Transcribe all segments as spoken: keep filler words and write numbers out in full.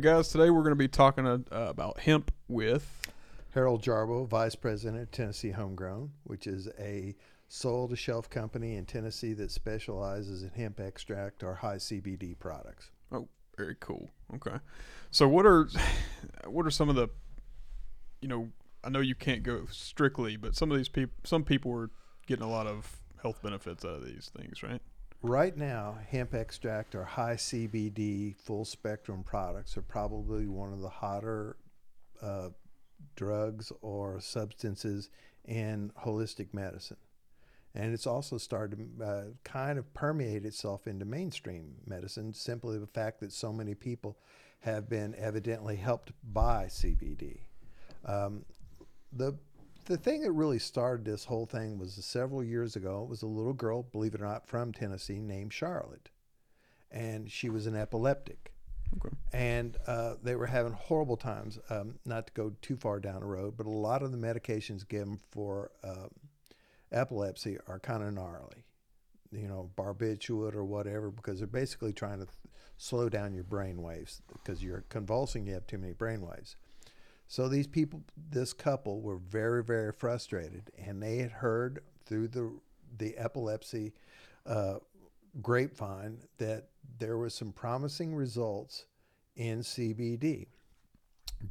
Guys, today we're going to be talking uh, about hemp with Harold Jarboe, Vice President of Tennessee Homegrown, which is a soil-to-shelf company in Tennessee that specializes in hemp extract or high C B D products. Oh, very cool. Okay, so what are what are some of the, you know, I know you can't go strictly, but some of these people, some people are getting a lot of health benefits out of these things, right? Right now, hemp extract or high C B D full spectrum products are probably one of the hotter uh, drugs or substances in holistic medicine. And it's also started to uh, kind of permeate itself into mainstream medicine, simply the fact that so many people have been evidently helped by C B D. Um, the The thing that really started this whole thing was several years ago. It was a little girl, believe it or not, from Tennessee named Charlotte. And she was an epileptic. Okay. And uh, they were having horrible times, um, not to go too far down the road, but a lot of the medications given for um, epilepsy are kind of gnarly. You know, barbiturate or whatever, because they're basically trying to th- slow down your brain waves because you're convulsing, you have too many brain waves. So these people, this couple, were very, very frustrated, and they had heard through the the epilepsy uh, grapevine that there were some promising results in C B D.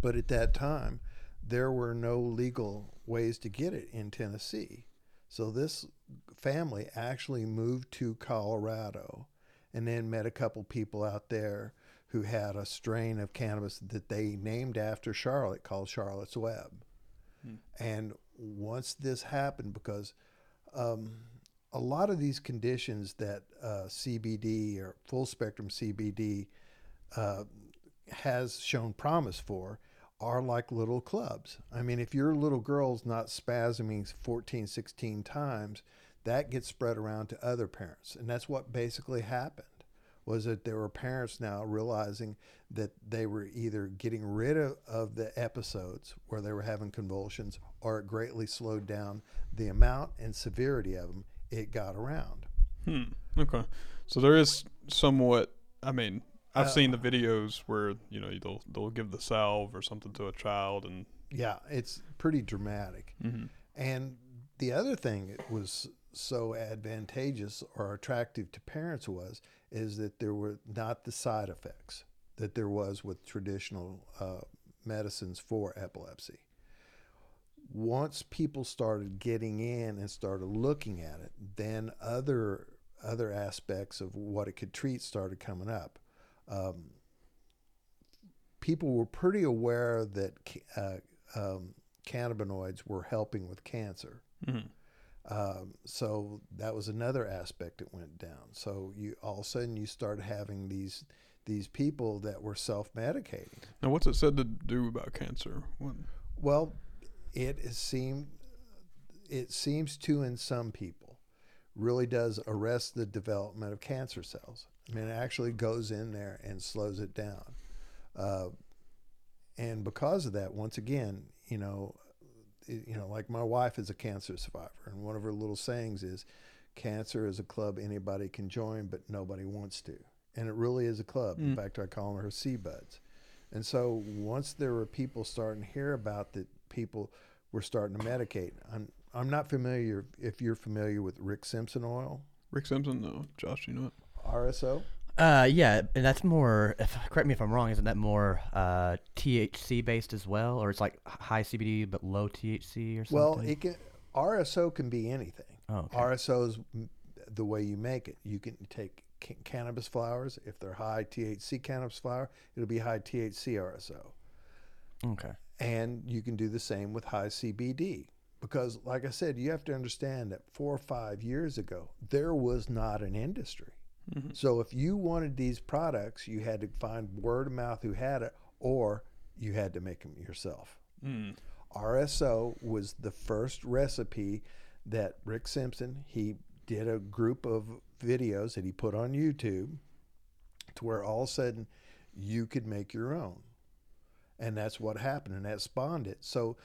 But at that time, there were no legal ways to get it in Tennessee. So this family actually moved to Colorado and then met a couple people out there who had a strain of cannabis that they named after Charlotte called Charlotte's Web. Hmm. And once this happened, because um, a lot of these conditions that uh, C B D or full spectrum C B D uh, has shown promise for are like little clubs. I mean, if your little girl's not spasming fourteen, sixteen times, that gets spread around to other parents. And that's what basically happened. Was that there were parents now realizing that they were either getting rid of, of the episodes where they were having convulsions, or it greatly slowed down the amount and severity of them. It got around. Hmm. Okay. So there is somewhat, I mean, I've uh, seen the videos where, you know, they'll, they'll give the salve or something to a child. And yeah, it's pretty dramatic. Mm-hmm. And the other thing that was so advantageous or attractive to parents was is that there were not the side effects that there was with traditional uh, medicines for epilepsy. Once people started getting in and started looking at it, then other other aspects of what it could treat started coming up. Um, people were pretty aware that uh, um, cannabinoids were helping with cancer. Mm-hmm. Um, so that was another aspect that went down. So you all of a sudden you start having these these people that were self-medicating. Now, what's it said to do about cancer? What? Well, it is seem it seems to in some people really does arrest the development of cancer cells. I mean, it actually goes in there and slows it down. Uh, and because of that, once again, you know. You know, like my wife is a cancer survivor, and one of her little sayings is, "Cancer is a club anybody can join, but nobody wants to." And it really is a club. Mm. In fact, I call them her sea buds. And so once there were people starting to hear about that, people were starting to medicate. I'm I'm not familiar if you're familiar with Rick Simpson Oil. Rick Simpson, no, Josh, you know it. R S O. Uh, yeah, and that's more. If, correct me if I'm wrong. Isn't that more uh, T H C based as well, or it's like high C B D but low T H C or something? Well, it can. R S O can be anything. Oh, okay. R S O is the way you make it. You can take can- cannabis flowers. If they're high T H C cannabis flower, it'll be high T H C R S O. Okay. And you can do the same with high C B D because, like I said, you have to understand that four or five years ago there was not an industry. Mm-hmm. So if you wanted these products, you had to find word of mouth who had it, or you had to make them yourself. Mm. R S O was the first recipe that Rick Simpson, he did a group of videos that he put on YouTube to where all of a sudden you could make your own. And that's what happened, and that spawned it. So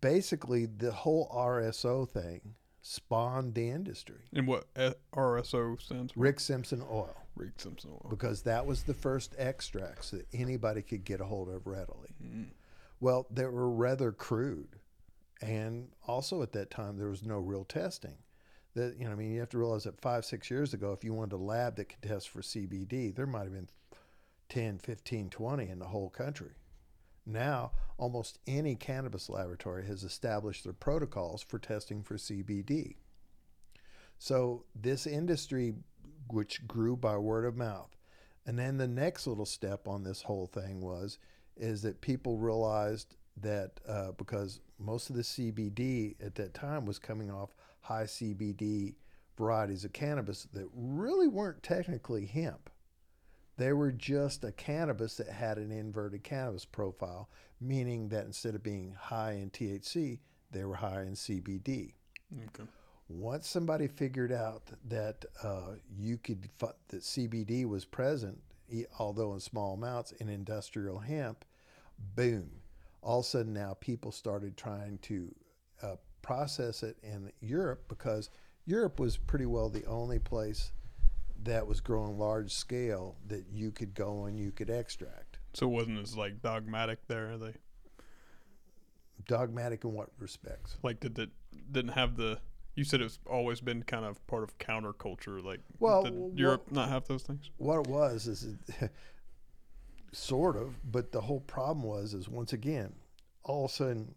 basically the whole R S O thing spawned the industry. And what R S O stands for? Rick Simpson Oil. Rick Simpson Oil. Because that was the first extracts that anybody could get a hold of readily. Mm. Well, they were rather crude. And also at that time, there was no real testing. That, you know, I mean, you have to realize that five, six years ago, if you wanted a lab that could test for C B D, there might have been ten, fifteen, twenty in the whole country. Now, almost any cannabis laboratory has established their protocols for testing for C B D. So this industry, which grew by word of mouth, and then the next little step on this whole thing was, is that people realized that uh, because most of the C B D at that time was coming off high C B D varieties of cannabis that really weren't technically hemp. They were just a cannabis that had an inverted cannabis profile, meaning that instead of being high in T H C, they were high in C B D. Okay. Once somebody figured out that uh, you could that C B D was present, although in small amounts, in industrial hemp, boom. All of a sudden now people started trying to uh, process it in Europe, because Europe was pretty well the only place that was growing large scale that you could go and you could extract. So it wasn't as like dogmatic there, are they? Dogmatic in what respects? Like did it didn't have the, you said it's always been kind of part of counterculture, like well, did well, Europe not have those things? What it was is it, sort of, but the whole problem was is once again, all of a sudden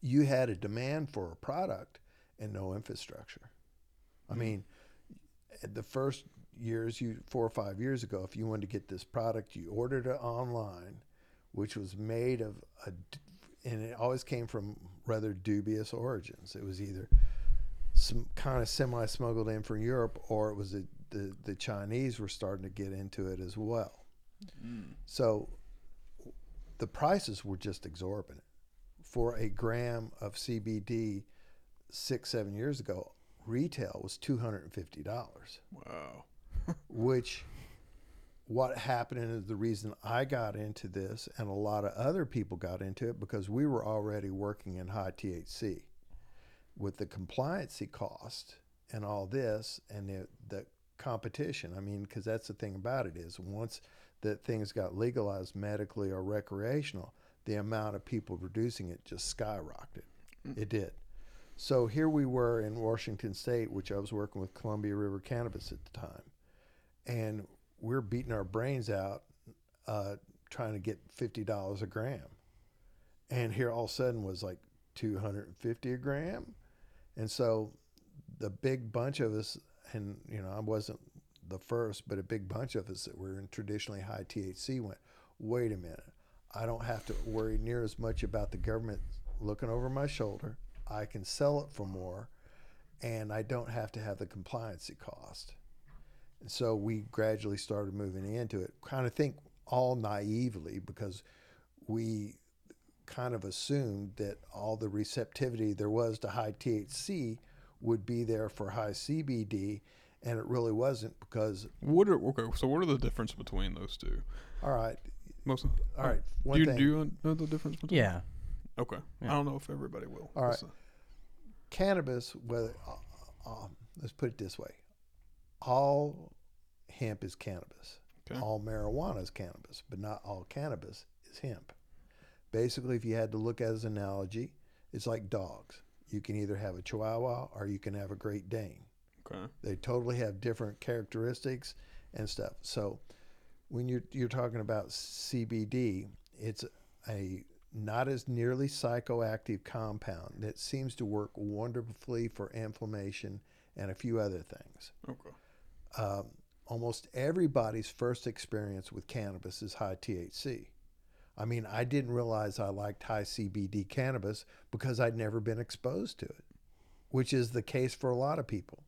you had a demand for a product and no infrastructure. I mean, the first years, you four or five years ago, if you wanted to get this product, you ordered it online, which was made of a, and it always came from rather dubious origins. It was either some kind of semi-smuggled in from Europe, or it was a, the the Chinese were starting to get into it as well. Mm. So the prices were just exorbitant for a gram of C B D six, seven years ago. Retail was two hundred fifty dollars. Wow. Which, what happened is the reason I got into this and a lot of other people got into it, because we were already working in high T H C with the compliancy cost and all this and the, the competition. I mean, because that's the thing about it is once that things got legalized medically or recreational, the amount of people producing it just skyrocketed. Mm. It did. So here we were in Washington State, which I was working with Columbia River Cannabis at the time, and we're beating our brains out uh, trying to get fifty dollars a gram. And here all of a sudden was like two hundred fifty dollars a gram. And so the big bunch of us, and you know, I wasn't the first, but a big bunch of us that were in traditionally high T H C went, wait a minute, I don't have to worry near as much about the government looking over my shoulder. I can sell it for more, and I don't have to have the compliancy cost. And so we gradually started moving into it, kind of think all naively, because we kind of assumed that all the receptivity there was to high T H C would be there for high C B D, and it really wasn't. Because what are okay? So what are the difference between those two? All right, most all right. One do you, thing. Do you know the difference between? Yeah. Okay. Yeah. I don't know if everybody will. All right. So. Cannabis, whether, uh, um, let's put it this way. All hemp is cannabis. Okay. All marijuana is cannabis, but not all cannabis is hemp. Basically, if you had to look at it as an analogy, it's like dogs. You can either have a Chihuahua or you can have a Great Dane. Okay. They totally have different characteristics and stuff. So when you're, you're talking about C B D, it's a... not as nearly psychoactive compound that seems to work wonderfully for inflammation and a few other things. Okay. Um, almost everybody's first experience with cannabis is high T H C. I mean, I didn't realize I liked high C B D cannabis because I'd never been exposed to it, which is the case for a lot of people.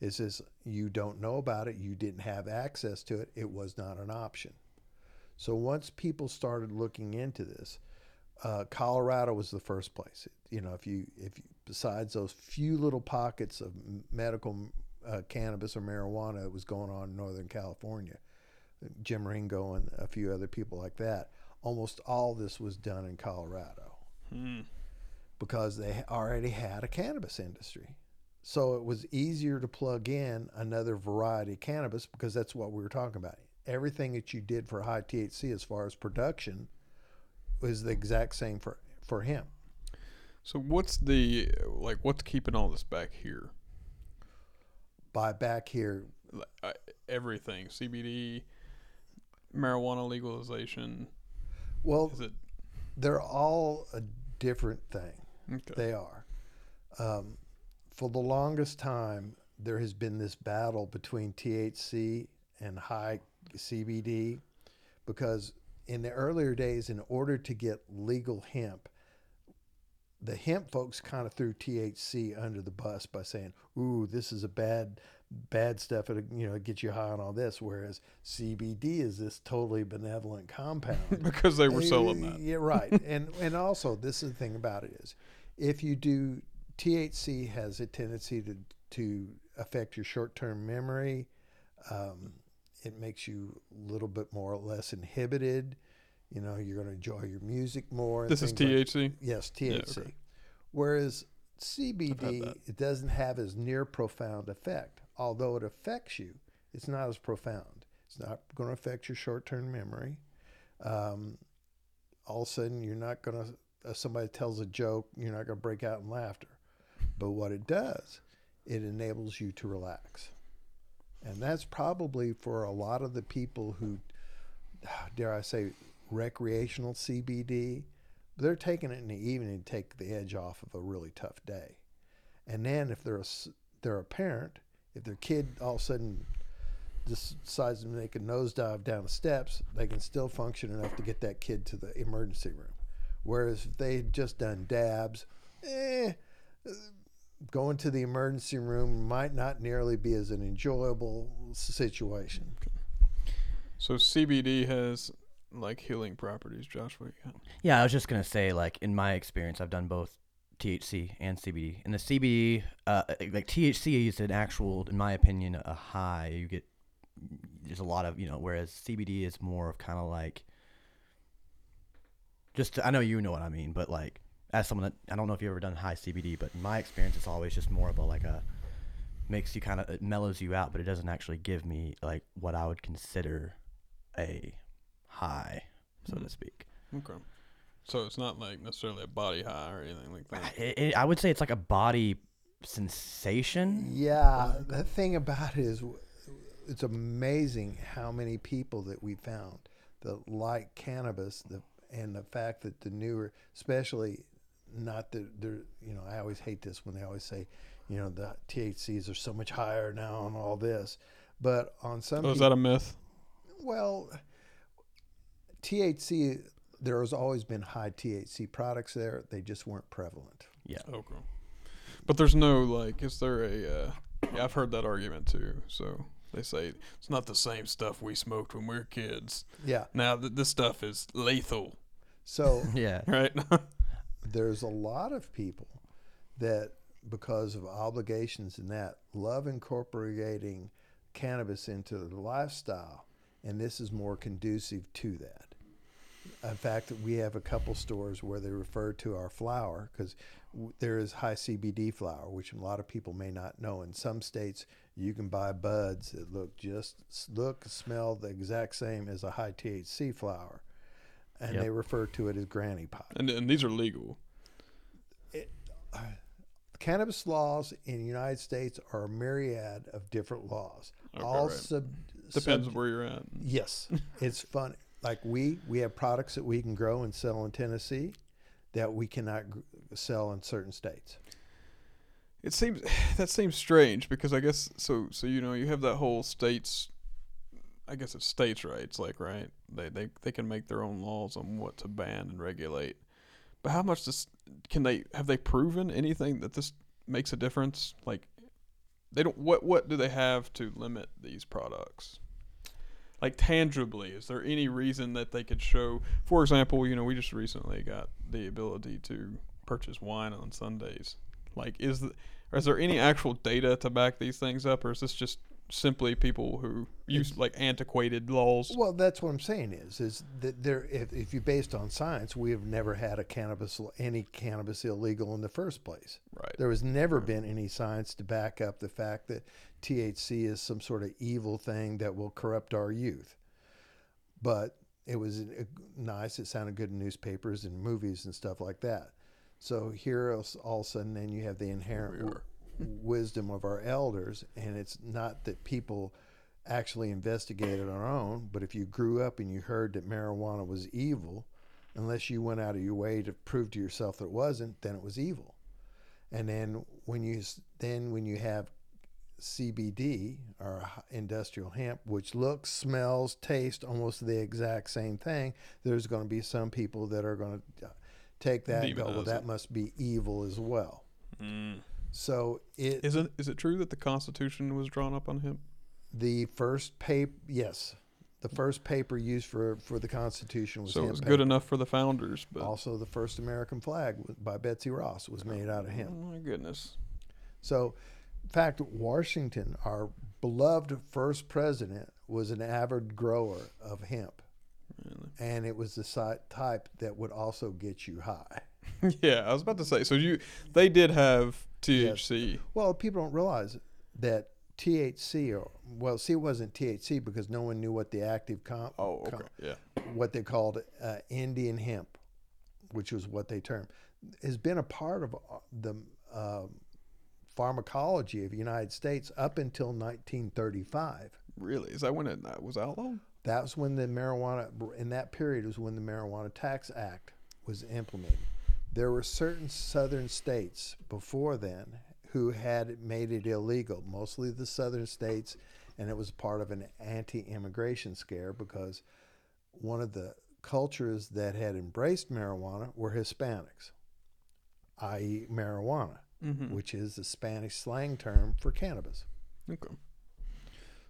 It's just you don't know about it. You didn't have access to it. It was not an option. So once people started looking into this, Uh, Colorado was the first place. You know, if you if you, besides those few little pockets of medical uh, cannabis or marijuana that was going on in Northern California, Jim Ringo and a few other people like that, almost all this was done in Colorado. Hmm. Because they already had a cannabis industry. So it was easier to plug in another variety of cannabis, because that's what we were talking about. Everything that you did for high T H C as far as production was the exact same for, for hemp. So what's the, like, what's keeping all this back here? By back here? Uh, everything. C B D, marijuana legalization. Well, is it? They're all a different thing. Okay. They are. Um, for the longest time, there has been this battle between T H C and high C B D, because in the earlier days, in order to get legal hemp, the hemp folks kind of threw T H C under the bus by saying, ooh, this is a bad, bad stuff. It'll, you know, get you high on all this. Whereas C B D is this totally benevolent compound. Because they were selling that. Yeah, right. and and also, this is the thing about it is, if you do, T H C has a tendency to, to affect your short-term memory. Um, it makes you a little bit more or less inhibited. You know, you're going to enjoy your music more. This is T H C? Like, yes, T H C. Yeah, okay. Whereas C B D, it doesn't have as near profound effect. Although it affects you, it's not as profound. It's not going to affect your short-term memory. Um, all of a sudden, you're not going to, if somebody tells a joke, you're not going to break out in laughter. But what it does, it enables you to relax. And that's probably for a lot of the people who, dare I say, recreational C B D, they're taking it in the evening to take the edge off of a really tough day. And then if they're a, they're a parent, if their kid all of a sudden decides to make a nosedive down the steps, they can still function enough to get that kid to the emergency room. Whereas if they had just done dabs, eh, going to the emergency room might not nearly be as an enjoyable situation. Okay. So C B D has like healing properties, Josh. What you got? Yeah, I was just gonna say, like, in my experience, I've done both T H C and C B D. And the C B D, uh, like T H C, is an actual, in my opinion, a high. You get there's a lot of you know, whereas C B D is more of kind of like just to, I know you know what I mean, but like as someone that I don't know if you've ever done high C B D, but in my experience, it's always just more of a like a makes you kind of it mellows you out, but it doesn't actually give me like what I would consider a high, so to speak. Okay. So it's not like necessarily a body high or anything like that. It, it, I would say it's like a body sensation. Yeah. The thing about it is, it's amazing how many people that we found that like cannabis, the, and the fact that the newer, especially not that they're, you know, I always hate this when they always say, you know, the T H Cs are so much higher now and all this, but on some. Oh, is that a myth? Well, T H C, there has always been high T H C products there. They just weren't prevalent. Yeah. Okay. But there's no, like, is there a, uh, yeah, I've heard that argument too. So they say it's not the same stuff we smoked when we were kids. Yeah. Now th- this stuff is lethal. So. Yeah. Right? There's a lot of people that, because of obligations and that, love incorporating cannabis into their lifestyle. And this is more conducive to that. In fact, we have a couple stores where they refer to our flower, because w- there is high C B D flower, which a lot of people may not know. In some states, you can buy buds that look just look, smell the exact same as a high T H C flower, and yep. They refer to it as granny pot. And, and these are legal. It, uh, cannabis laws in the United States are a myriad of different laws. Okay, all right. sub. Depends so, where you're at. Yes. It's fun. Like we, we have products that we can grow and sell in Tennessee that we cannot g- sell in certain states. It seems, that seems strange because I guess, so, so, you know, you have that whole states, I guess it's states' rights, like, right? They, they, they can make their own laws on what to ban and regulate, but how much does, can they, have they proven anything that this makes a difference? Like, They don't. What What do they have to limit these products? Like tangibly, is there any reason that they could show? For example, you know, we just recently got the ability to purchase wine on Sundays. Like, is the, is there any actual data to back these things up, or is this just simply people who use like antiquated laws. Well, that's what I'm saying is is that there, if, if you based on science, we have never had a cannabis any cannabis illegal in the first place. Right. There has never right. been any science to back up the fact that T H C is some sort of evil thing that will corrupt our youth. But it was nice. It sounded good in newspapers and movies and stuff like that. So here all of a sudden then you have the inherent w- wisdom of our elders, and it's not that people actually investigated on our own, but if you grew up and you heard that marijuana was evil, unless you went out of your way to prove to yourself that it wasn't, then it was evil. And then when you then when you have C B D or industrial hemp, which looks, smells, tastes almost the exact same thing, there's going to be some people that are going to take that and go, well, that must be evil as well. Mm. So it is it is it true that the Constitution was drawn up on hemp? The first paper, yes, the first paper used for for the Constitution was so hemp. So it was good paper. Enough for the founders. But also, the first American flag by Betsy Ross was made out of hemp. Oh my goodness! So, in fact, Washington, our beloved first president, was an avid grower of hemp. Really? And it was the type that would also get you high. Yeah, I was about to say. So you, they did have T H C. Yes. Well, people don't realize that T H C, or well, see, it wasn't T H C because no one knew what the active comp. Oh, okay, comp, yeah. What they called uh, Indian hemp, which was what they termed, has been a part of the uh, pharmacology of the United States up until nineteen thirty-five. Really? Is that when it was outlawed? That was when the marijuana, in that period, was when the Marijuana Tax Act was implemented. There were certain southern states before then who had made it illegal, mostly the southern states, and it was part of an anti-immigration scare because one of the cultures that had embraced marijuana were Hispanics, that is marijuana, mm-hmm. which is the Spanish slang term for cannabis. Okay.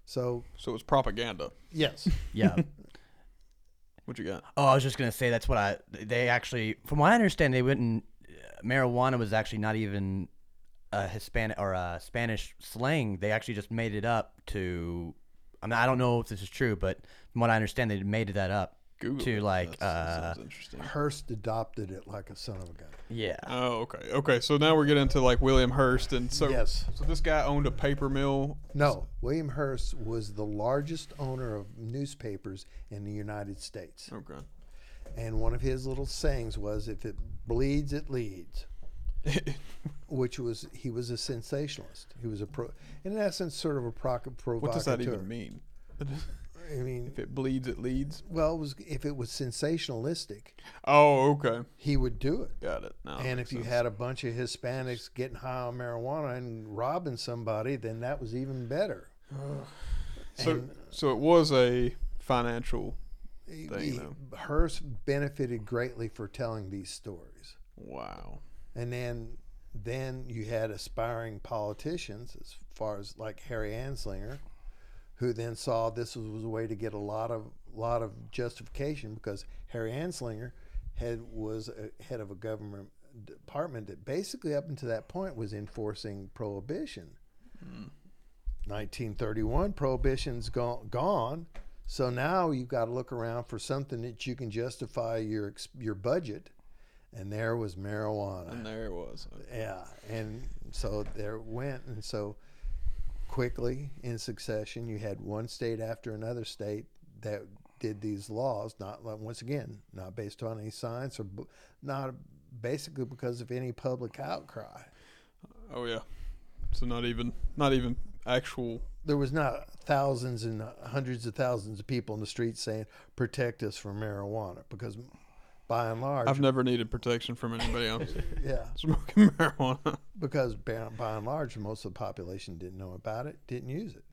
So, so it's propaganda. Yes. Yeah. What you got? Oh, I was just gonna say that's what I. They actually, from what I understand, they went and uh, marijuana was actually not even a Hispanic or a Spanish slang. They actually just made it up to. I mean, I don't know if this is true, but from what I understand, they made that up Google to like. That's, uh, that sounds interesting. Hearst adopted it like a son of a gun. Yeah. Oh, okay, okay. So now we're getting into like William Hearst, and so yes. So this guy owned a paper mill. No, William Hearst was the largest owner of newspapers in the United States. Okay. And one of his little sayings was, "If it bleeds, it leads," which was he was a sensationalist. He was a pro, in essence, sort of a pro- provocateur. What does that even mean? I mean, if it bleeds, it leads. Well, it was, if it was sensationalistic. Oh, okay. He would do it. Got it. No, and if you sense. had a bunch of Hispanics getting high on marijuana and robbing somebody, then that was even better. Uh, so, and, so it was a financial he, thing. He, though. Hearst benefited greatly for telling these stories. Wow. And then, then you had aspiring politicians, as far as like Harry Anslinger, who then saw this was a way to get a lot of lot of justification because Harry Anslinger had was a head of a government department that basically up until that point was enforcing prohibition. Mm. nineteen thirty-one, prohibition's gone, gone, so now you've got to look around for something that you can justify your your budget, and there was marijuana. And there it was. Okay. Yeah, and so there it went, and so. Quickly in succession, you had one state after another state that did these laws, not once again, not based on any science or b- not basically because of any public outcry. Oh yeah, so not even not even actual. There was not thousands and hundreds of thousands of people in the streets saying, "Protect us from marijuana," because by and large, I've never needed protection from anybody else. Yeah, smoking marijuana. Because by, by and large, most of the population didn't know about it, didn't use it.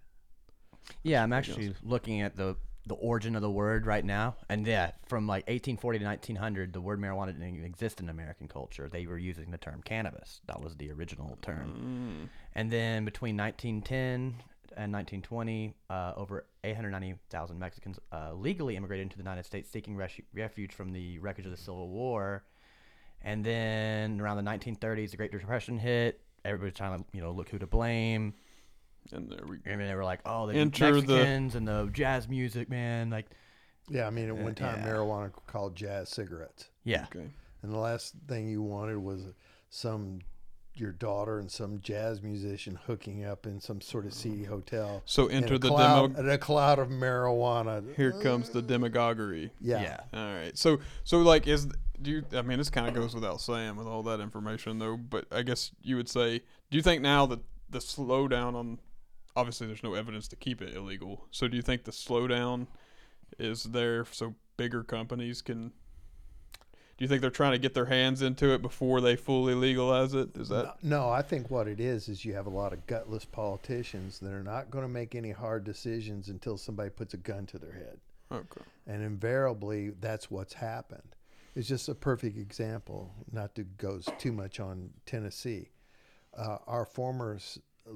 Yeah, I'm actually looking at the the origin of the word right now, and yeah, from like eighteen forty to nineteen hundred, the word marijuana didn't even exist in American culture. They were using the term cannabis. That was the original term. Mm. And then between nineteen ten and nineteen twenty, uh, over eight hundred ninety thousand Mexicans uh, legally immigrated into the United States seeking res- refuge from the wreckage of the Civil War. And then around the nineteen thirties, the Great Depression hit. Everybody's trying to, you know, look who to blame. And, re- and they were like, oh, the Mexicans the... and the jazz music, man. Like, yeah, I mean, at one time, yeah. marijuana called jazz cigarettes. Yeah. Okay. And the last thing you wanted was some... your daughter and some jazz musician hooking up in some sort of seedy hotel. So enter in the cloud, demo. In a cloud of marijuana. Here comes the demagoguery. Yeah. yeah. All right. So, so like, is do you? I mean, this kind of goes without saying with all that information, though. But I guess you would say, do you think now that the slowdown on, obviously, there's no evidence to keep it illegal. So, do you think the slowdown is there so bigger companies can? Do you think they're trying to get their hands into it before they fully legalize it? Is that no, no, I think what it is is you have a lot of gutless politicians that are not going to make any hard decisions until somebody puts a gun to their head. Okay. And invariably, that's what's happened. It's just a perfect example, not to go too much on Tennessee. Uh, our former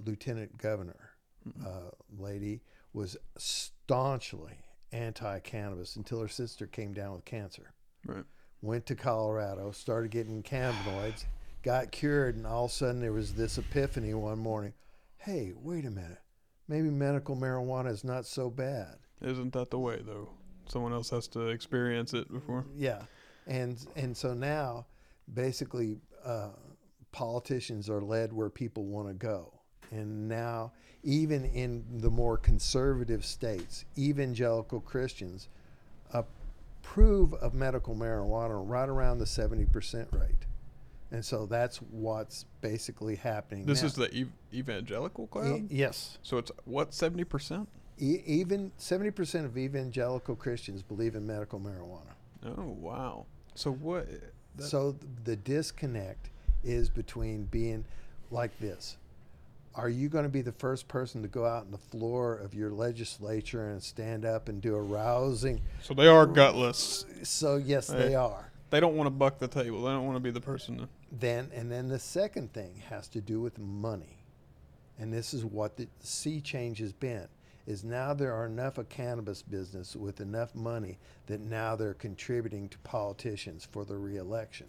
lieutenant governor mm-hmm. uh, lady was staunchly anti-cannabis until her sister came down with cancer. Right. Went to Colorado, started getting cannabinoids, got cured, and all of a sudden there was this epiphany one morning. Hey, wait a minute. Maybe medical marijuana is not so bad. Isn't that the way, though? Someone else has to experience it before. Yeah. And and so now, basically, uh, politicians are led where people want to go. And now, even in the more conservative states, evangelical Christians up approve of medical marijuana right around the seventy percent rate. And so that's what's basically happening This now. Is the ev- evangelical cloud? E- yes. So it's what, seventy percent? E- even seventy percent of evangelical Christians believe in medical marijuana. Oh, wow. So what? That... So th- the disconnect is between being like this. Are you going to be the first person to go out on the floor of your legislature and stand up and do a rousing? So they are gutless. So, yes, they, they are. They don't want to buck the table. They don't want to be the person to. Then, and then the second thing has to do with money. And this is what the sea change has been, is now there are enough of cannabis business with enough money that now they're contributing to politicians for the reelection,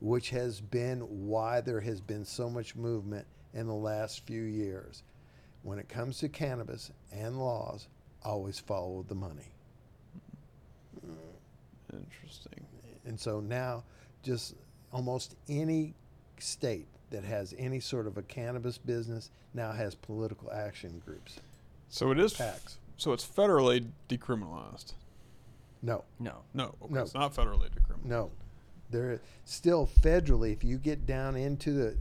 which has been why there has been so much movement in the last few years. When it comes to cannabis and laws, always follow the money. Interesting. And so now, just almost any state that has any sort of a cannabis business now has political action groups. So it is PACs. So it's federally decriminalized. No. No. No. Okay. No. It's not federally decriminalized. No. There still federally, if you get down into the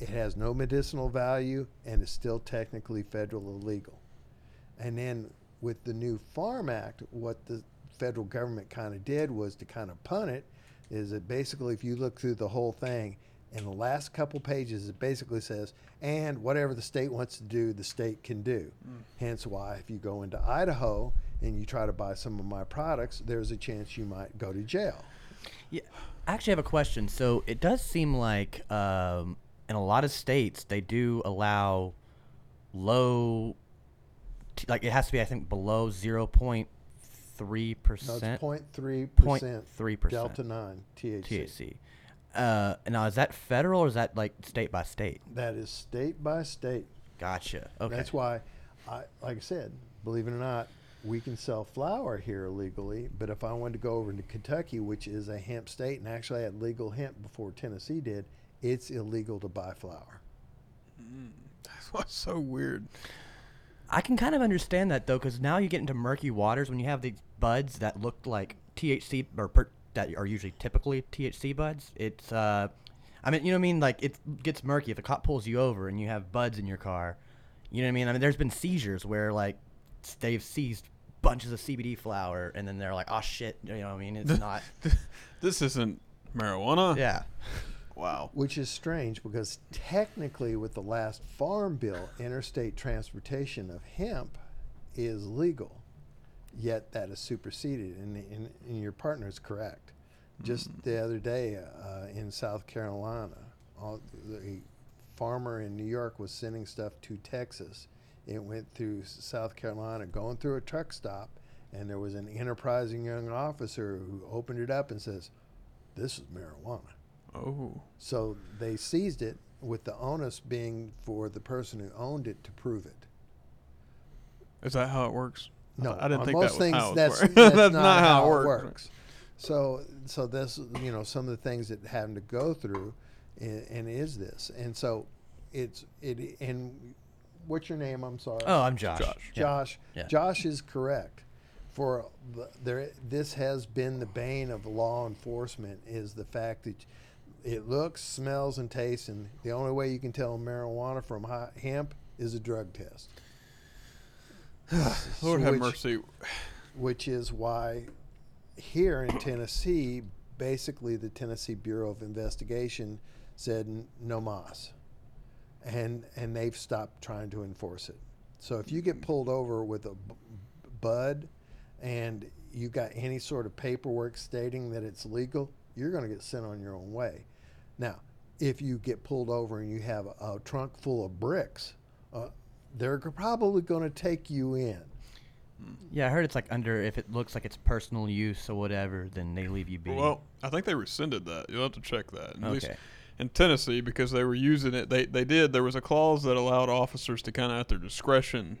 it has no medicinal value and is still technically federal illegal. And then with the new Farm Act, what the federal government kind of did was to kind of pun it, is that basically if you look through the whole thing, in the last couple pages, it basically says, and whatever the state wants to do, the state can do. Mm. Hence why if you go into Idaho and you try to buy some of my products, there's a chance you might go to jail. Yeah, I actually have a question. So it does seem like... Um, in a lot of states, they do allow low, t- like it has to be, I think, below zero point three percent. zero point three percent Delta nine T H C. T H C. Uh, now, is that federal or is that like state by state? That is state by state. Gotcha. Okay. That's why, I, like I said, believe it or not, we can sell flour here illegally, but if I wanted to go over to Kentucky, which is a hemp state, and actually I had legal hemp before Tennessee did, it's illegal to buy flour. Mm, that's what's so weird. I can kind of understand that, though, because now you get into murky waters when you have these buds that look like T H C or per, that are usually typically T H C buds. It's, uh, I mean, you know what I mean? Like, it gets murky. If a cop pulls you over and you have buds in your car, you know what I mean? I mean, there's been seizures where, like, they've seized bunches of C B D flour, and then they're like, oh, shit. You know what I mean? It's not. This isn't marijuana. Yeah. Wow. Which is strange because technically with the last farm bill, interstate transportation of hemp is legal, yet that is superseded, and, and, and your partner is correct. Just mm-hmm. the other day uh, in South Carolina, all, a farmer in New York was sending stuff to Texas. It went through South Carolina, going through a truck stop, and there was an enterprising young officer who opened it up and says, this is marijuana. Oh. So they seized it with the onus being for the person who owned it to prove it. Is that how it works? No, I didn't think that was things, how it that's, works. That's, that's not, not how, how it works. works. So, so this, you know, some of the things that having to go through, and, and is this, and so it's it. And what's your name? I'm sorry. Oh, I'm Josh. Josh. Josh, yeah. Yeah. Josh is correct. For there, this has been the bane of law enforcement, is the fact that it looks, smells, and tastes, and the only way you can tell marijuana from hemp is a drug test. Lord which, have mercy. Which is why here in Tennessee, basically the Tennessee Bureau of Investigation said no mas, and and they've stopped trying to enforce it. So if you get pulled over with a bud and you got any sort of paperwork stating that it's legal, you're going to get sent on your own way. Now, if you get pulled over and you have a, a trunk full of bricks, uh, they're probably going to take you in. Yeah, I heard it's like under, if it looks like it's personal use or whatever, then they leave you be. Well, I think they rescinded that. You'll have to check that. At okay. least in Tennessee, because they were using it, they, they did. There was a clause that allowed officers to kind of at their discretion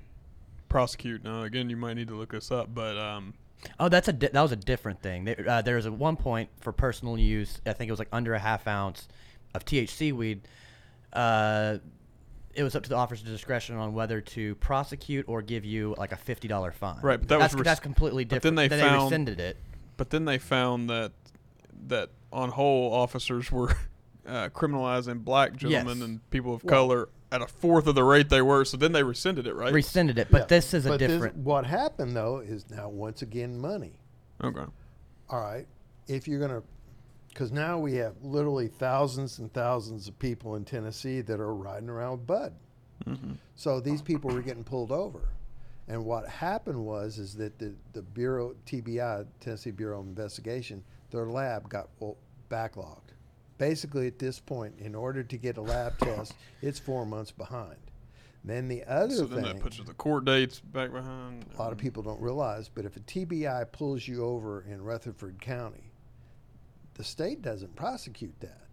prosecute. Now, again, you might need to look this up, but... Um, oh, that's a di- that was a different thing. They, uh, there was at one point for personal use, I think it was like under a half ounce of T H C weed. Uh, it was up to the officer's discretion on whether to prosecute or give you like a fifty dollar fine. Right, but that that's, was res- that's completely different. But then they, then found, they rescinded it. But then they found that that on whole officers were uh, criminalizing black gentlemen yes. and people of well, color at a fourth of the rate they were, so then they rescinded it, right? Rescinded it, but yeah. this is but a different... This, what happened, though, is now, once again, money. Okay. All right. If you're going to... Because now we have literally thousands and thousands of people in Tennessee that are riding around with bud. Mm-hmm. So these people were getting pulled over. And what happened was is that the, the Bureau, T B I, Tennessee Bureau of Investigation, their lab got well, backlogged. Basically, at this point, in order to get a lab test, it's four months behind. Then the other so thing... So then that puts the court dates back behind. A lot of people don't realize, but if a T B I pulls you over in Rutherford County, the state doesn't prosecute that.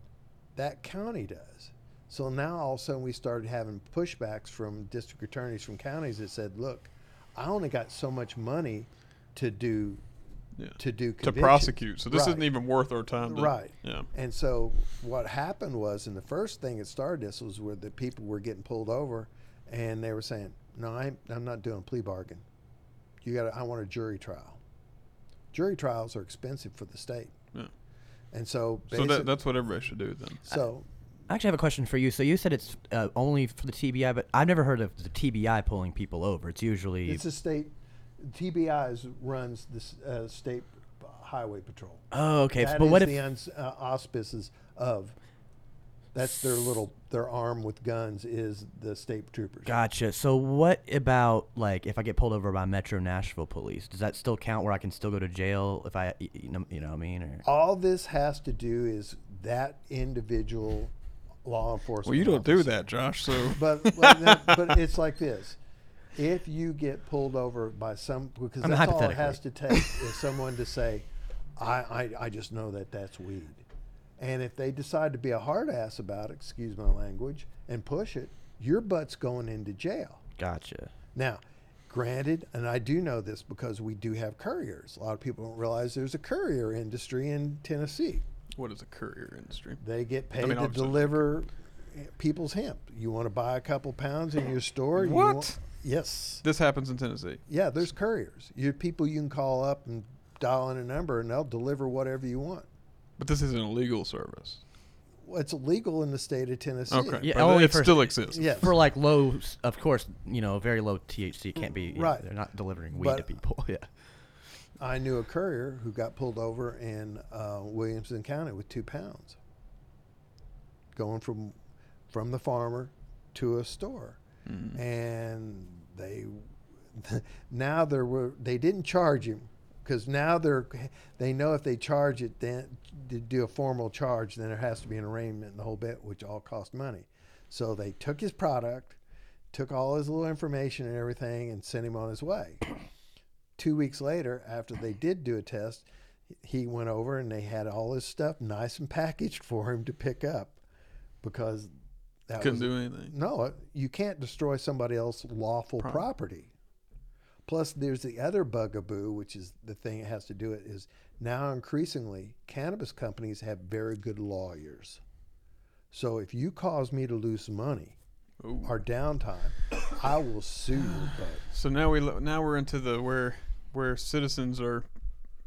That county does. So now all of a sudden we started having pushbacks from district attorneys from counties that said, look, I only got so much money to do... Yeah. to do to prosecute, so this right. isn't even worth our time to, right yeah and so what happened was, and the first thing that started this was where the people were getting pulled over and they were saying, no, I'm, I'm not doing a plea bargain, you gotta I want a jury trial. Jury trials are expensive for the state. Yeah. And so so that, that's what everybody should do then. So I actually have a question for you. So you said it's uh, only for the T B I, but I've never heard of the T B I pulling people over. It's usually it's a state T B I's runs the uh, state highway patrol. Oh, okay. That but is what if the uns, uh, auspices of that's their little their arm with guns is the state troopers. Gotcha. So what about like if I get pulled over by Metro Nashville police? Does that still count? Where I can still go to jail if I you know, you know what I mean? Or? All this has to do is that individual law enforcement. Well, you don't officer. do that, Josh. So, but but it's like this. If you get pulled over by some, because I mean, that's all it has to take is someone to say, I, I, I just know that that's weed. And if they decide to be a hard ass about it, excuse my language, and push it, your butt's going into jail. Gotcha. Now, granted, and I do know this because we do have couriers. A lot of people don't realize there's a courier industry in Tennessee. What is a courier industry? They get paid I mean, to deliver people's hemp. You want to buy a couple pounds in your store? What? You want, yes. This happens in Tennessee. Yeah, there's couriers. You people you can call up and dial in a number, and they'll deliver whatever you want. But this isn't a legal service. Well, it's illegal in the state of Tennessee. Okay. Yeah, but only it for, still exists. Yeah. For like low, of course, you know, very low T H C can't be, right. Know, they're not delivering weed but to people. Yeah. I knew a courier who got pulled over in uh, Williamson County with two pounds. Going from from the farmer to a store. Mm. And they now there were they didn't charge him because now they're they know if they charge it, then to do a formal charge, then there has to be an arraignment and the whole bit, which all cost money. So they took his product, took all his little information and everything, and sent him on his way. Two weeks later, after they did do a test, he went over and they had all his stuff nice and packaged for him to pick up because. That Couldn't was, do anything. No, you can't destroy somebody else's lawful property. property. Plus, there's the other bugaboo, which is the thing that has to do it, is now increasingly cannabis companies have very good lawyers. So if you cause me to lose money, ooh, or downtime, I will sue you. So now we now we're into the where where citizens are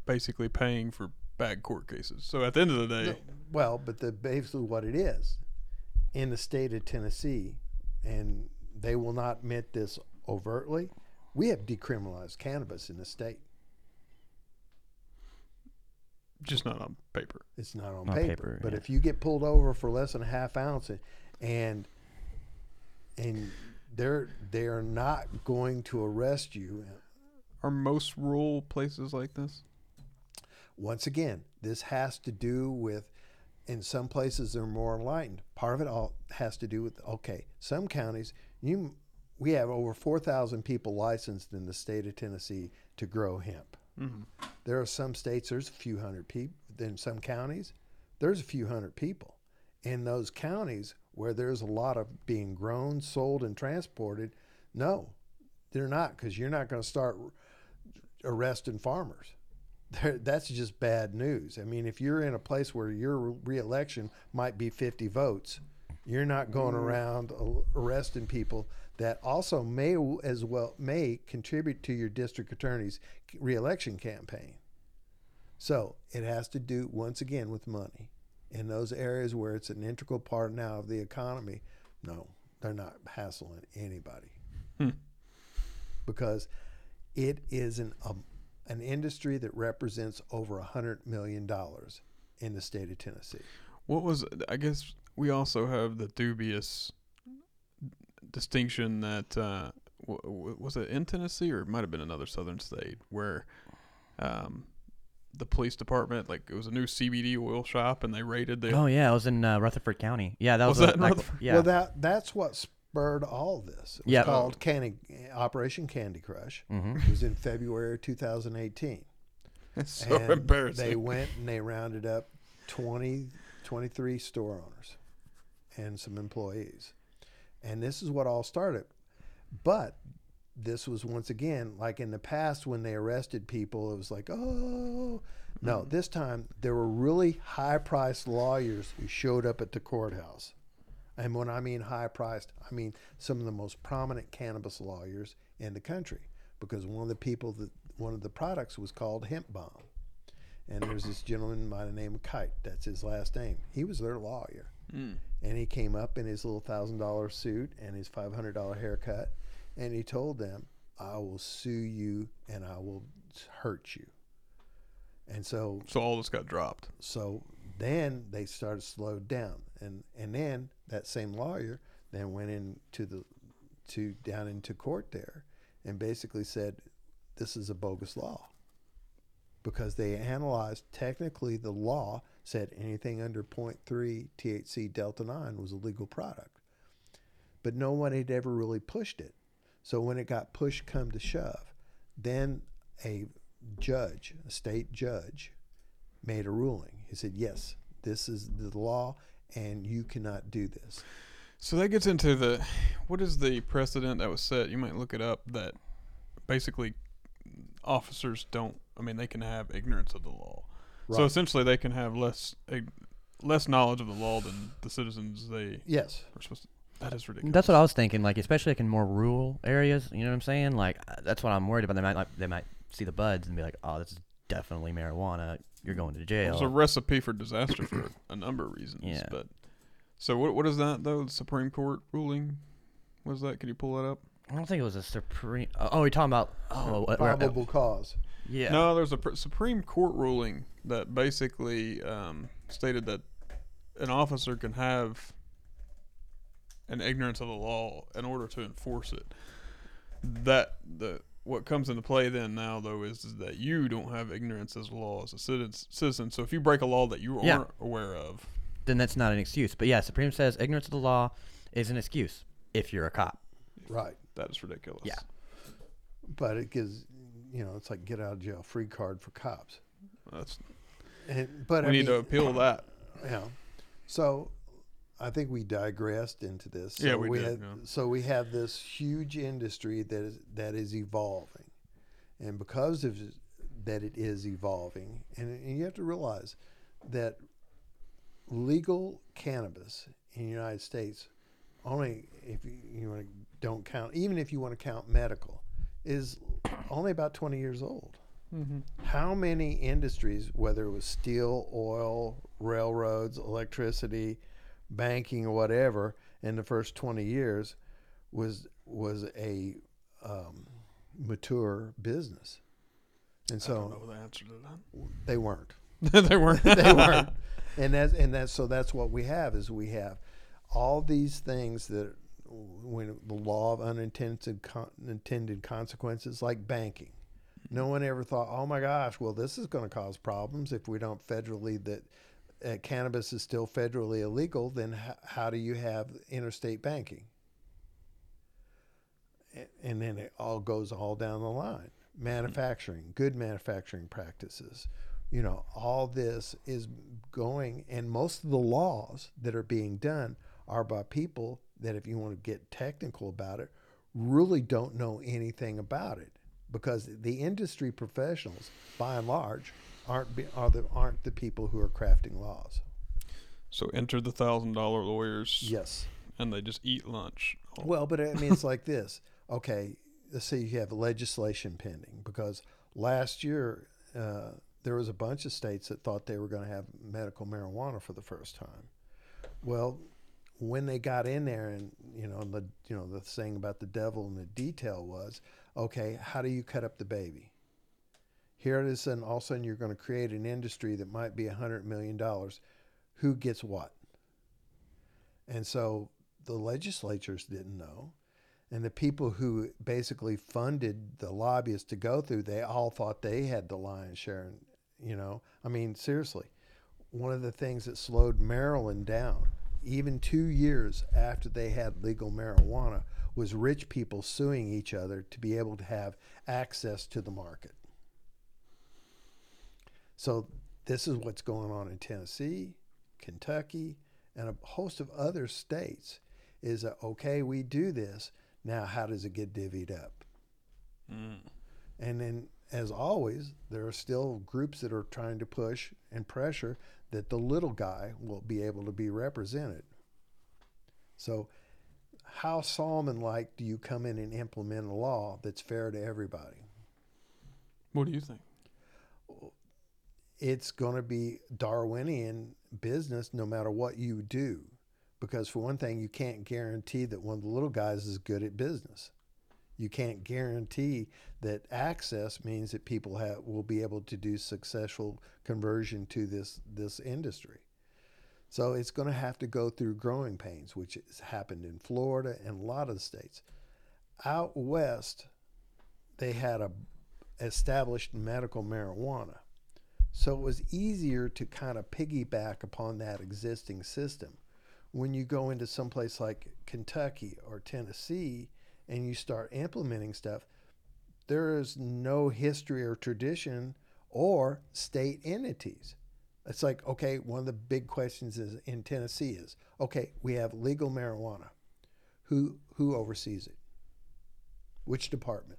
basically paying for bad court cases. So at the end of the day, no, well, but the basically what it is in the state of Tennessee, and they will not admit this overtly, we have decriminalized cannabis in the state. Just not on paper. It's not on not paper, paper. But yeah. if you get pulled over for less than a half ounce, and and, and they're they're not going to arrest you. Are most rural places like this? Once again, this has to do with, in some places they're more enlightened. Part of it all has to do with, okay, some counties, you we have over four thousand people licensed in the state of Tennessee to grow hemp. Mm-hmm. There are some states, there's a few hundred people. In some counties, there's a few hundred people. In those counties where there's a lot of being grown, sold, and transported, no, they're not, because you're not going to start arresting farmers. They're, that's just bad news. I mean, if you're in a place where your re-election might be fifty votes, you're not going around arresting people that also may as well may contribute to your district attorney's re-election campaign. So it has to do, once again, with money. In those areas where it's an integral part now of the economy, no, they're not hassling anybody. Hmm. Because it is an um, an industry that represents over one hundred million dollars in the state of Tennessee. What was, I guess we also have the dubious distinction that, uh, w- w- was it in Tennessee, or it might have been another southern state, where um, the police department, like it was a new C B D oil shop and they raided the... Oh yeah, it was in uh, Rutherford County. Yeah, that was... was a, that like, yeah. Well, that that's what spurred all this. It was yep. called Candy, Operation Candy Crush. Mm-hmm. It was in February two thousand eighteen. It's so and embarrassing. They went and they rounded up twenty, twenty-three store owners and some employees. And this is what all started. But this was, once again, like in the past when they arrested people, it was like, oh. No, mm-hmm. This time there were really high-priced lawyers who showed up at the courthouse. And when I mean high-priced, I mean some of the most prominent cannabis lawyers in the country, because one of the people that one of the products was called Hemp Bomb. And there's this gentleman by the name of Kite. That's his last name. He was their lawyer. Mm. And he came up in his little one thousand dollars suit and his five hundred dollars haircut, and he told them, I will sue you and I will hurt you. And so... So all this got dropped. So then they started slowed down. And, and then that same lawyer then went into the, to down into court there and basically said, this is a bogus law. Because they analyzed, technically the law said anything under zero point three T H C delta nine was a legal product. But no one had ever really pushed it. So when it got pushed, come to shove, then a judge, a state judge, made a ruling. He said, yes, this is the law and you cannot do this. So that gets into the, what is the precedent that was set? You might look it up, that basically officers don't, I mean, they can have ignorance of the law. Right. So essentially they can have less less knowledge of the law than the citizens they yes. are supposed to. That is ridiculous. That's what I was thinking, like, especially like in more rural areas, you know what I'm saying? Like, that's what I'm worried about. They might like, they might see the buds and be like, oh, this is definitely marijuana. You're going to jail. Well, it's a recipe for disaster for a number of reasons. Yeah. But so what what is that, though, the Supreme Court ruling? What is that? Can you pull that up? I don't think it was a Supreme... Oh, you're talking about... Oh, probable uh, cause. Yeah. No, there's a pr- Supreme Court ruling that basically um, stated that an officer can have an ignorance of the law in order to enforce it. That the what comes into play then now, though, is, is that you don't have ignorance as a law as a citizen. So if you break a law that you yeah. aren't aware of... Then that's not an excuse. But yeah, Supreme says ignorance of the law is an excuse if you're a cop. Right. That is ridiculous. Yeah. But it gives, you know, it's like get out of jail free card for cops. That's. And, but we I need mean, to appeal that. Yeah. So I think we digressed into this. So yeah, we, we did. Had, yeah. So we have this huge industry that is, that is evolving. And because of that, it is evolving. And, and you have to realize that legal cannabis in the United States, only if you, you want to don't count, even if you want to count medical, is only about twenty years old. Mm-hmm. How many industries, whether it was steel, oil, railroads, electricity, banking, or whatever, in the first twenty years was was a um, mature business? And so I don't know the answer to that. They weren't. they weren't. they weren't. And that's and that's so that's what we have is we have all these things that when the law of unintended con- intended consequences, like banking. No one ever thought, oh my gosh, well, this is going to cause problems if we don't federally that uh, cannabis is still federally illegal. Then h- how do you have interstate banking? And then it all goes all down the line. Manufacturing, good manufacturing practices, you know, all this is going, and most of the laws that are being done are by people that, if you want to get technical about it, really don't know anything about it. Because the industry professionals, by and large, aren't be, are the, aren't the people who are crafting laws. So enter the thousand dollar lawyers. Yes, and they just eat lunch. Oh. Well, but I mean, it's like this. Okay, let's say you have legislation pending because last year uh, there was a bunch of states that thought they were going to have medical marijuana for the first time. Well, when they got in there, and you know, the you know the thing about the devil and the detail was. Okay, how do you cut up the baby? Here it is, and all of a sudden you're going to create an industry that might be one hundred million dollars. Who gets what? And so the legislatures didn't know. And the people who basically funded the lobbyists to go through, they all thought they had the lion's share. You know, I mean, seriously, one of the things that slowed Maryland down, even two years after they had legal marijuana, was rich people suing each other to be able to have access to the market. So this is what's going on in Tennessee, Kentucky, and a host of other states is, a, okay, we do this, now how does it get divvied up? Mm. And then, as always, there are still groups that are trying to push and pressure that the little guy will be able to be represented. So how Solomon-like do you come in and implement a law that's fair to everybody? What do you think? It's going to be Darwinian business no matter what you do. Because for one thing, you can't guarantee that one of the little guys is good at business. You can't guarantee that access means that people have, will be able to do successful conversion to this, this industry. So it's going to have to go through growing pains, which has happened in Florida and a lot of the states. Out west, they had a established medical marijuana. So it was easier to kind of piggyback upon that existing system. When you go into someplace like Kentucky or Tennessee and you start implementing stuff, there is no history or tradition or state entities. It's like, okay, one of the big questions is in Tennessee is, okay, we have legal marijuana. Who who oversees it? Which department?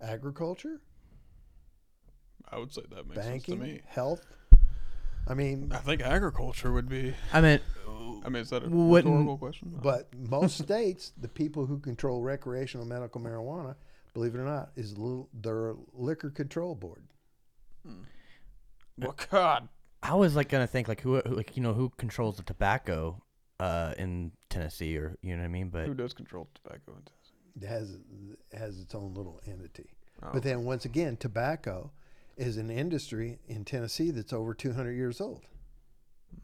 Agriculture? I would say that makes banking, sense to me. Health? I mean, I think agriculture would be. I mean, I mean, is that a rhetorical question? No. But most states, the people who control recreational medical marijuana, believe it or not, is little, their liquor control board. Hmm. Well, God. I was like gonna think like who, who like you know who controls the tobacco uh, in Tennessee or you know what I mean, but who does control tobacco in Tennessee? It has it has its own little entity, oh. But then once again, tobacco is an industry in Tennessee that's over two hundred years old.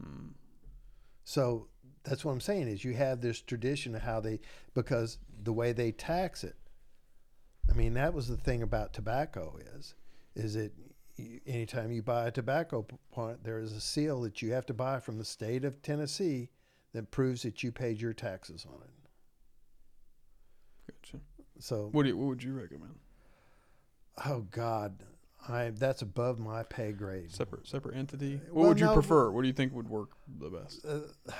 Mm. So that's what I'm saying is you have this tradition of how they because the way they tax it. I mean that was the thing about tobacco is is it. Anytime you buy a tobacco plant, there is a seal that you have to buy from the state of Tennessee that proves that you paid your taxes on it. Gotcha. So, what do you, what would you recommend? Oh God, I that's above my pay grade. Separate separate entity. What well, would you no, prefer? What do you think would work the best? Uh,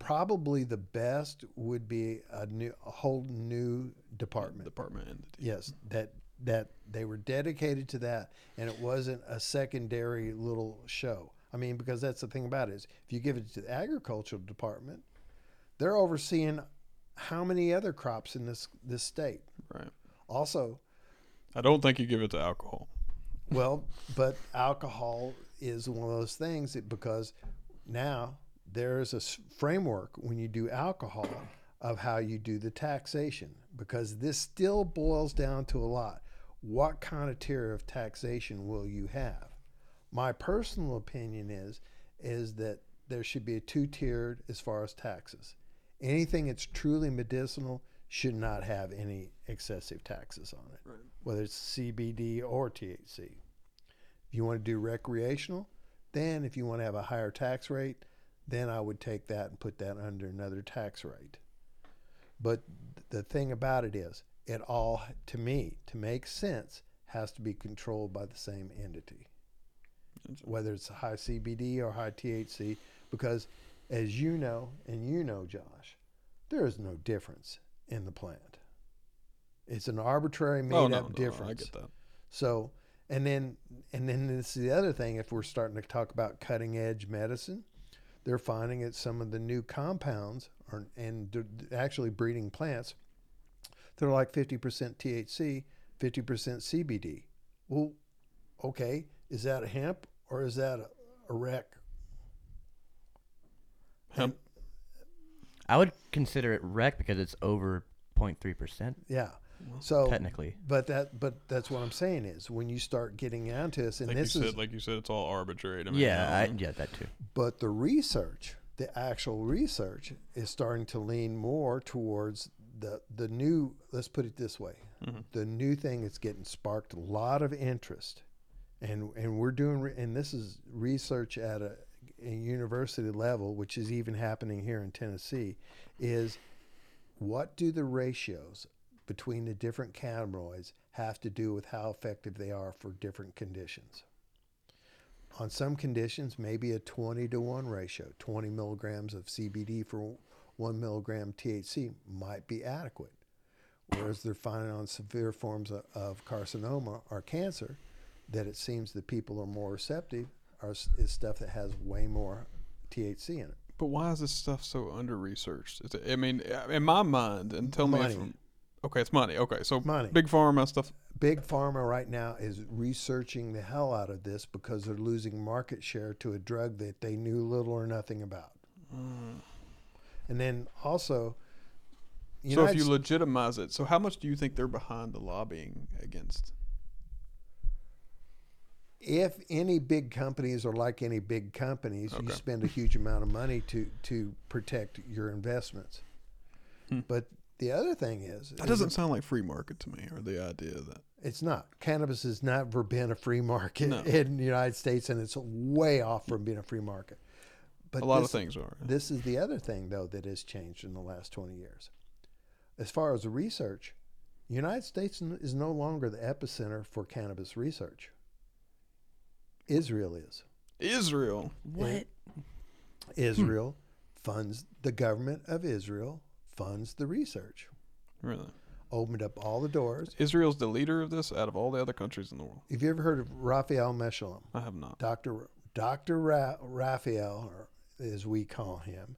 probably the best would be a new a whole new department. Department entity. Yes, that that they were dedicated to that, and it wasn't a secondary little show. I mean, because that's the thing about it, is if you give it to the agricultural department, they're overseeing how many other crops in this this state. Right. Also, I don't think you give it to alcohol. Well, but alcohol is one of those things that, because now there's a framework when you do alcohol of how you do the taxation, because this still boils down to a lot. What kind of tier of taxation will you have? My personal opinion is is that there should be a two-tiered as far as taxes. Anything that's truly medicinal should not have any excessive taxes on it, right, whether it's C B D or T H C. If you want to do recreational, then if you want to have a higher tax rate, then I would take that and put that under another tax rate. But the thing about it is, it all, to me, to make sense, has to be controlled by the same entity, whether it's high C B D or high T H C, because as you know, and you know, Josh, there is no difference in the plant. It's an arbitrary made oh, no, up no, difference. I get that. So, and then, and then this is the other thing, if we're starting to talk about cutting edge medicine, they're finding that some of the new compounds are, and actually breeding plants, they're like fifty percent T H C, fifty percent C B D. Well, okay, is that a hemp or is that a, a wreck? Hemp. I would consider it rec because it's over zero point three percent. Yeah. So technically, but that but that's what I'm saying is when you start getting down to this, and like this you said, is like you said, it's all arbitrary. To yeah, I, yeah, that too. But the research, the actual research, is starting to lean more towards the the new. Let's put it this way: mm-hmm. the new thing that's getting sparked a lot of interest, and and we're doing, and this is research at a. in university level, which is even happening here in Tennessee, is what do the ratios between the different cannabinoids have to do with how effective they are for different conditions? On some conditions, maybe a twenty to one ratio, twenty milligrams of C B D for one milligram T H C might be adequate. Whereas they're finding on severe forms of, of carcinoma or cancer that it seems that people are more receptive Are, is stuff that has way more T H C in it. But why is this stuff so under-researched? Is it, I mean, in my mind, and tell money. me if... I'm, okay, it's money. Okay, so money. Big Pharma stuff. Big Pharma right now is researching the hell out of this because they're losing market share to a drug that they knew little or nothing about. Mm. And then also... You so know, if you legitimize it, so how much do you think they're behind the lobbying against... If any big companies are like any big companies, okay. you spend a huge amount of money to, to protect your investments. Hmm. But the other thing is... That doesn't sound like free market to me, or the idea that... It's not. Cannabis has never been a free market no. in the United States, and it's way off from being a free market. But a lot this, of things are. This is the other thing, though, that has changed in the last twenty years. As far as research, the United States is no longer the epicenter for cannabis research. Israel is. Israel? What? Israel hmm. funds, the government of Israel funds the research. Really? Opened up all the doors. Israel's the leader of this out of all the other countries in the world. Have you ever heard of Raphael Mechoulam? I have not. Doctor Doctor Ra- Raphael, or as we call him,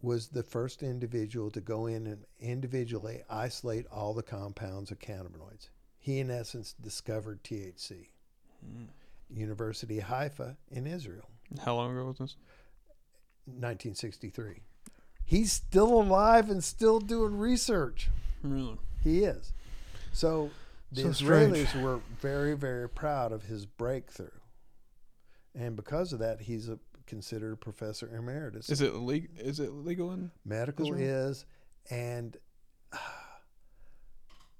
was the first individual to go in and individually isolate all the compounds of cannabinoids. He, in essence, discovered T H C. Hmm. University of Haifa in Israel. How long ago was this? nineteen sixty-three. He's still alive and still doing research. Really? He is. So the so Israelis strange. were very, very proud of his breakthrough. And because of that, he's a, considered a professor emeritus. Is it, le- is it legal in Medical Israel? Is, and uh,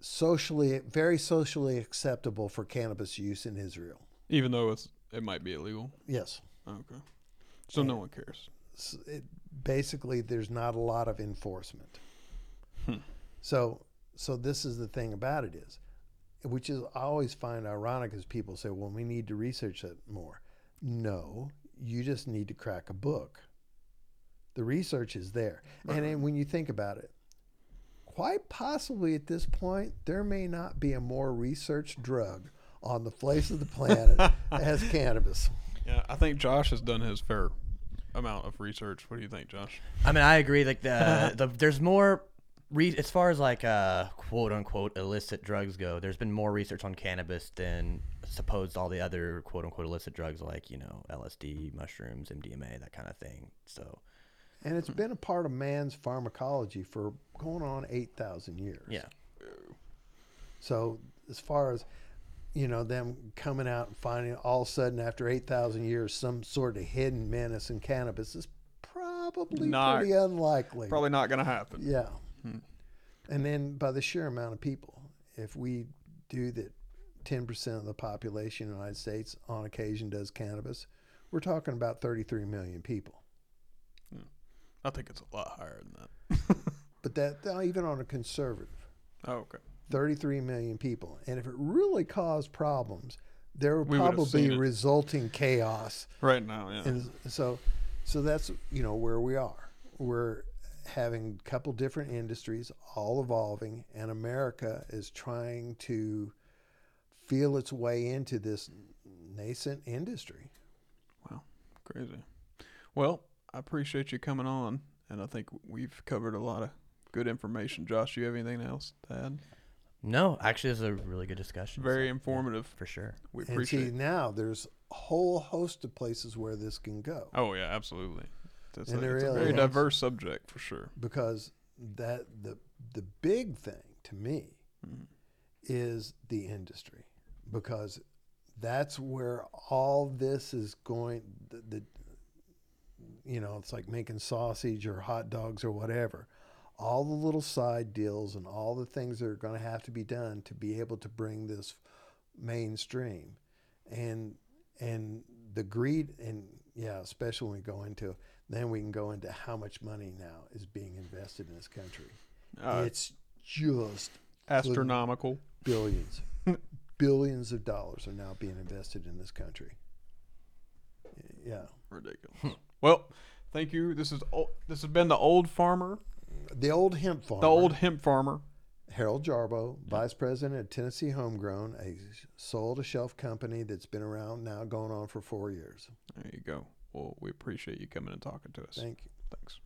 socially, very socially acceptable for cannabis use in Israel. Even though it's it might be illegal? Yes. Okay. So and no one cares. It, basically, there's not a lot of enforcement. Hmm. So so this is the thing about it is, which is I always find ironic is people say, well, we need to research it more. No, you just need to crack a book. The research is there. Right. And then when you think about it, quite possibly at this point, there may not be a more researched drug on the face of the planet as cannabis. Yeah, I think Josh has done his fair amount of research. What do you think, Josh? I mean, I agree. Like the, the there's more, re- as far as like uh, quote unquote illicit drugs go, there's been more research on cannabis than supposed all the other quote unquote illicit drugs like, you know, L S D, mushrooms, M D M A, that kind of thing. So. And it's been a part of man's pharmacology for going on eight thousand years. Yeah. So as far as, you know, them coming out and finding all of a sudden after eight thousand years some sort of hidden menace in cannabis is probably not, pretty unlikely. Probably not going to happen. Yeah. Hmm. And then by the sheer amount of people, if we do that ten percent of the population in the United States on occasion does cannabis, we're talking about thirty-three million people. I think it's a lot higher than that. But that, even on a conservative. Oh, okay. thirty-three million people. And if it really caused problems, there would we probably be resulting chaos. Right now, yeah. And so, so that's, you know, where we are. We're having a couple different industries, all evolving, and America is trying to feel its way into this nascent industry. Wow, crazy. Well, I appreciate you coming on, and I think we've covered a lot of good information. Josh, do you have anything else to add? No, actually, this is a really good discussion. Very so, informative. Yeah, for sure. We appreciate it. And see, now there's a whole host of places where this can go. Oh, yeah, absolutely. That's and a, there it's really a very is. diverse subject, for sure. Because that the the big thing to me mm. is the industry, because that's where all this is going. The, the You know, it's like making sausage or hot dogs or whatever. All the little side deals and all the things that are going to have to be done to be able to bring this mainstream. And and the greed, and yeah, especially when we go into, then we can go into how much money now is being invested in this country. Uh, it's just astronomical. Billions. Billions of dollars are now being invested in this country. Yeah. Ridiculous. Well, thank you. This is old, this has been the old farmer, the old hemp farmer, the old hemp farmer, Harold Jarboe, yeah. Vice President of Tennessee Homegrown, a soul-to-shelf company that's been around now, going on for four years. There you go. Well, we appreciate you coming and talking to us. Thank you. Thanks.